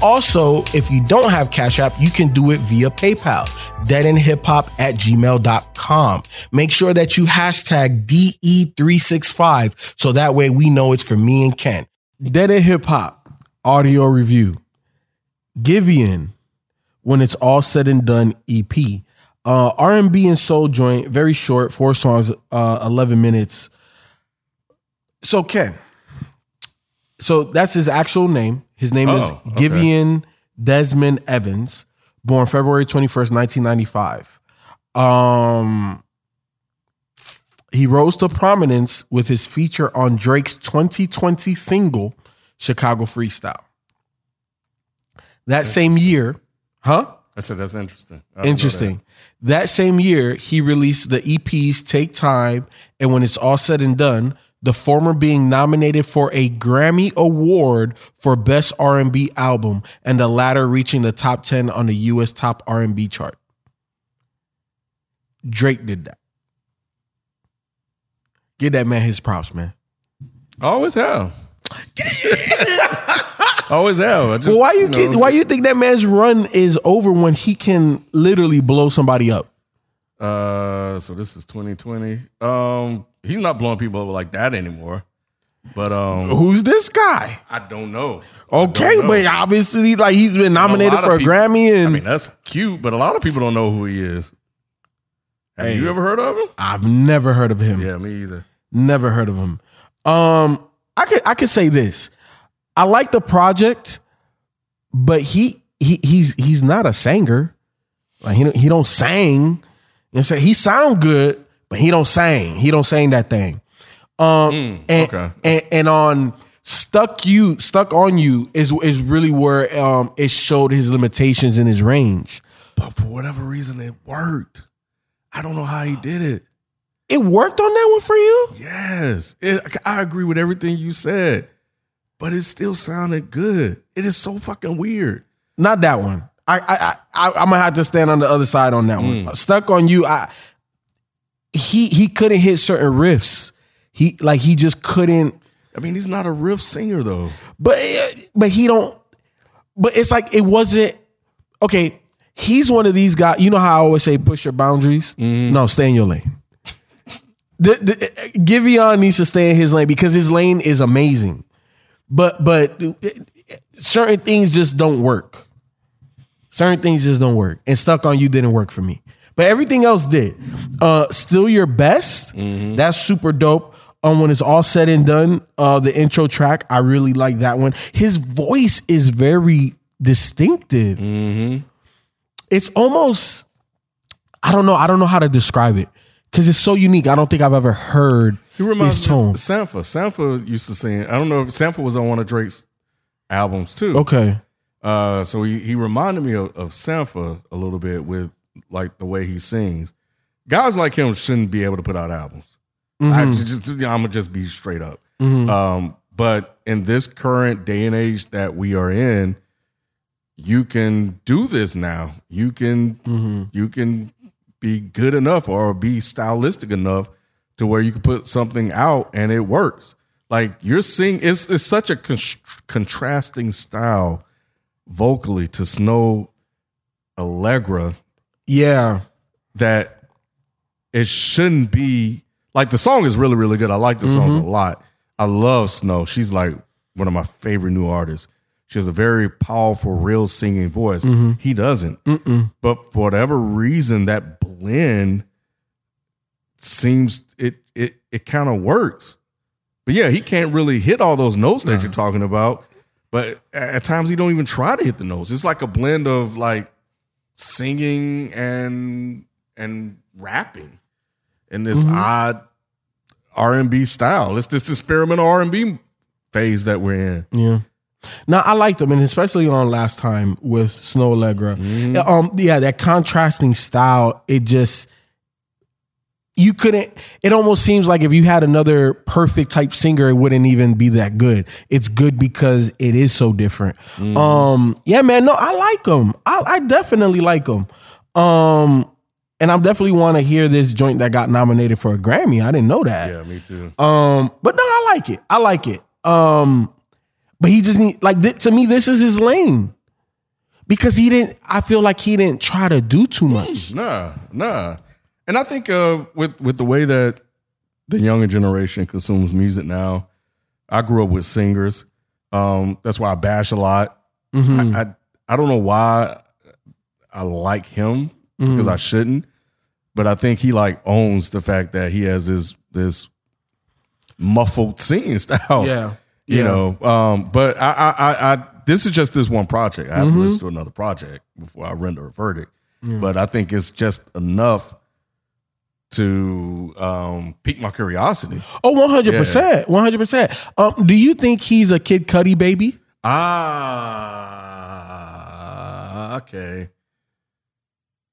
Also, if you don't have Cash App, you can do it via PayPal, deadendhiphop@gmail.com. Make sure that you hashtag DE365 so that way we know it's for me and Ken. Dead End Hip Hop audio review. Givēon, When It's All Said and Done EP. R&B and soul joint, very short, 4 songs, 11 minutes. So Ken, so that's his actual name. His name is Givēon Desmond Evans, born February 21st, 1995. He rose to prominence with his feature on Drake's 2020 single, Chicago Freestyle. That same year, I said that's interesting. Interesting. That same year, he released the EPs Take Time and When It's All Said and Done, the former being nominated for a Grammy Award for Best R&B Album and the latter reaching the top 10 on the U.S. top R&B chart. Drake did that. Give that man his props, man. Always hell. Always hell. Well, why you think that man's run is over when he can literally blow somebody up? So this is 2020. He's not blowing people up like that anymore. But who's this guy? I don't know. But obviously, like, he's been nominated for a Grammy, and I mean that's cute. But a lot of people don't know who he is. Have you ever heard of him? I've never heard of him. Yeah, me either. Never heard of him. I could say this. I like the project, but he's not a singer. Like he don't sing. You know what I'm saying? He sound good, but he don't sing. He don't sing that thing. And on Stuck on You is really where it showed his limitations and his range. But for whatever reason, it worked. I don't know how he did it. It worked on that one for you? Yes. I agree with everything you said, but it still sounded good. It is so fucking weird. Not that one. I'm gonna have to stand on the other side on that one. Stuck on You, He couldn't hit certain riffs. He just couldn't. I mean, he's not a riff singer though. But he don't. But it's like it wasn't okay. He's one of these guys. You know how I always say, push your boundaries. Mm-hmm. No, stay in your lane. Givēon needs to stay in his lane because his lane is amazing. But certain things just don't work. Certain things just don't work, and Stuck on You didn't work for me. But everything else did. Still Your Best. Mm-hmm. That's super dope. When It's All Said and Done, the intro track, I really like that one. His voice is very distinctive. Mm-hmm. It's almost, I don't know how to describe it because it's so unique. I don't think I've ever heard his tone. Sampha used to sing. I don't know if Sampha was on one of Drake's albums too. Okay. So he reminded me of Sampha a little bit with like the way he sings. Guys like him shouldn't be able to put out albums. Mm-hmm. I'm gonna just be straight up. Mm-hmm. But in this current day and age that we are in, you can do this now. You can you can be good enough or be stylistic enough to where you can put something out and it works. Like you're seeing, it's such a contrasting style vocally to Snoh Aalegra. Yeah. That it shouldn't be, like the song is really, really good. I like the songs a lot. I love Snoh. She's like one of my favorite new artists. She has a very powerful, real singing voice. He doesn't. But for whatever reason, that blend seems, it kind of works. But yeah, he can't really hit all those notes that you're talking about. But at times he don't even try to hit the notes. It's like a blend of like singing and rapping in this odd R&B style. It's this experimental R&B phase that we're in. Yeah. No, I liked him, and especially on Last Time with Snoh Aalegra. Yeah, that contrasting style, it just... You couldn't, it almost seems like if you had another perfect type singer, it wouldn't even be that good. It's good because it is so different. Yeah, man, no, I like him. I definitely like him. And I definitely want to hear this joint that got nominated for a Grammy. I didn't know that. Yeah, me too. But no, I like it. I like it. But he just need, like, to me, this is his lane. Because he didn't, I feel like he didn't try to do too much. Nah. And I think with the way that the younger generation consumes music now, I grew up with singers. That's why I bash a lot. I don't know why I like him because I shouldn't, but I think he like owns the fact that he has this muffled singing style. You know. But I this is just this one project. I have to listen to another project before I render a verdict. But I think it's just enough to pique my curiosity. Oh, 100%. 100%. Do you think he's a Kid Cudi baby? Okay.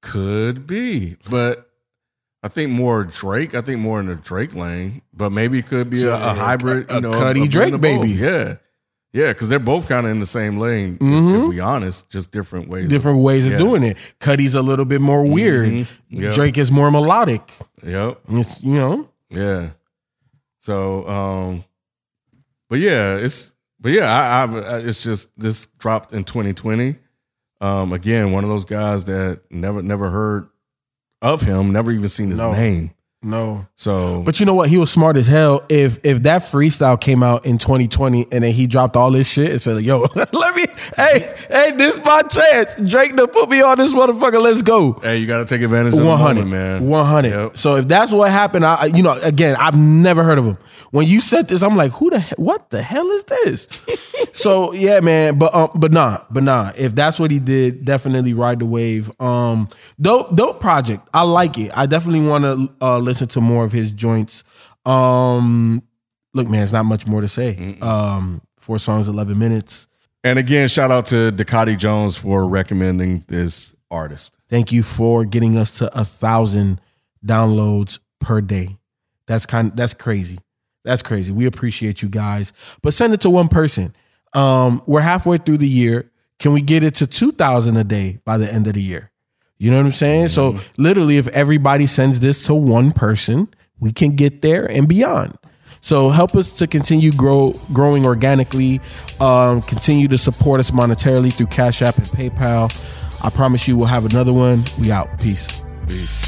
Could be. But I think more Drake. I think more in the Drake lane. But maybe it could be a hybrid. You know, Cudi Drake baby. Yeah. Yeah, because they're both kind of in the same lane, if we honest, just different ways. Different ways of doing it. Cudi's a little bit more weird. Drake is more melodic. It's, you know? So, but yeah, it's just, this dropped in 2020. Again, one of those guys that never heard of him, never even seen his name. No. So, but you know what? He was smart as hell. If that freestyle came out in 2020 and then he dropped all this shit and said, yo, hey, this is my chance. Drake done put me on this motherfucker. Let's go. Hey, you got to take advantage of 100 moment, man. 100. Yep. So if that's what happened, again, I've never heard of him. When you said this, I'm like, what the hell is this? So yeah, man. But nah. If that's what he did, definitely ride the wave. Dope project. I like it. I definitely want to, listen to more of his joints. Look, man, it's not much more to say. 4 songs, 11 minutes. And again, shout out to Dakota Jones for recommending this artist. Thank you for getting us to 1,000 downloads per day. That's crazy. That's crazy. We appreciate you guys. But send it to one person. We're halfway through the year. Can we get it to 2,000 a day by the end of the year? You know what I'm saying? So literally, if everybody sends this to one person, we can get there and beyond. So help us to continue growing organically. Continue to support us monetarily through Cash App and PayPal. I promise you we'll have another one. We out. Peace.